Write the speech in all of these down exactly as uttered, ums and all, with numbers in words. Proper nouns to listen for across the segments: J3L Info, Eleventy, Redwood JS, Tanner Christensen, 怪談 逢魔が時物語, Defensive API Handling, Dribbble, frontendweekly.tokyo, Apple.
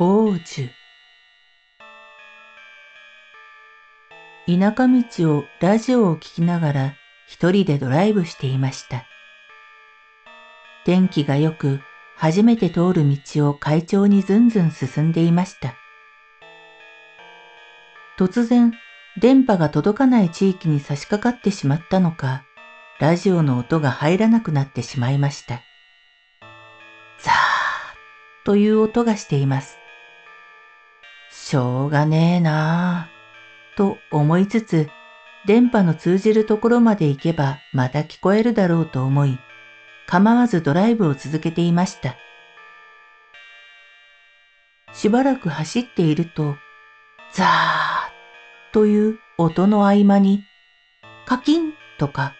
傍受。田舎道をラジオを聞きながら一人でドライブしていました。天気がよく初めて通る道を快調にずんずん進んでいました。突然電波が届かない地域に差し掛かってしまったのか、ラジオの音が入らなくなってしまいました。ザーッという音がしています。しょうがねえなあと思いつつ、電波の通じるところまで行けばまた聞こえるだろうと思い、構わずドライブを続けていました。しばらく走っていると、ザーッという音の合間に、カキンとか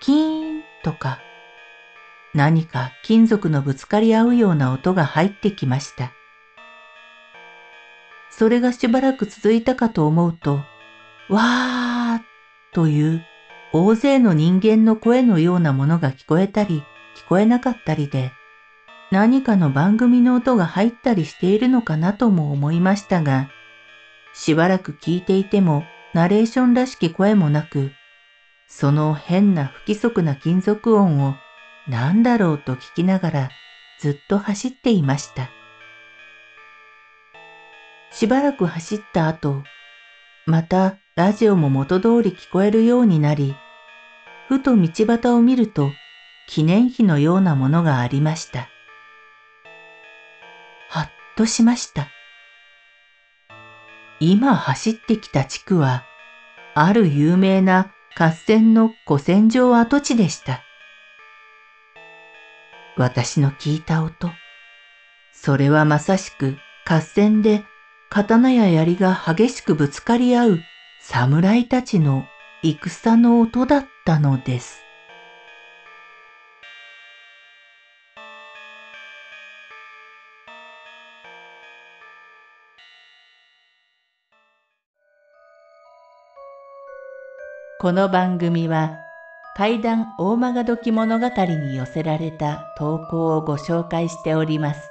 キーンとか、何か金属のぶつかり合うような音が入ってきました。それがしばらく続いたかと思うと、わーという大勢の人間の声のようなものが聞こえたり聞こえなかったりで、何かの番組の音が入ったりしているのかなとも思いましたが、しばらく聞いていてもナレーションらしき声もなく、その変な不規則な金属音を何だろうと聞きながらずっと走っていました。しばらく走った後、またラジオも元通り聞こえるようになり、ふと道端を見ると記念碑のようなものがありました。はっとしました。今走ってきた地区は、ある有名な合戦の古戦場跡地でした。私の聞いた音、それはまさしく合戦で、刀や槍が激しくぶつかり合う侍たちの戦の音だったのです。この番組は怪談大曲時物語に寄せられた投稿をご紹介しております。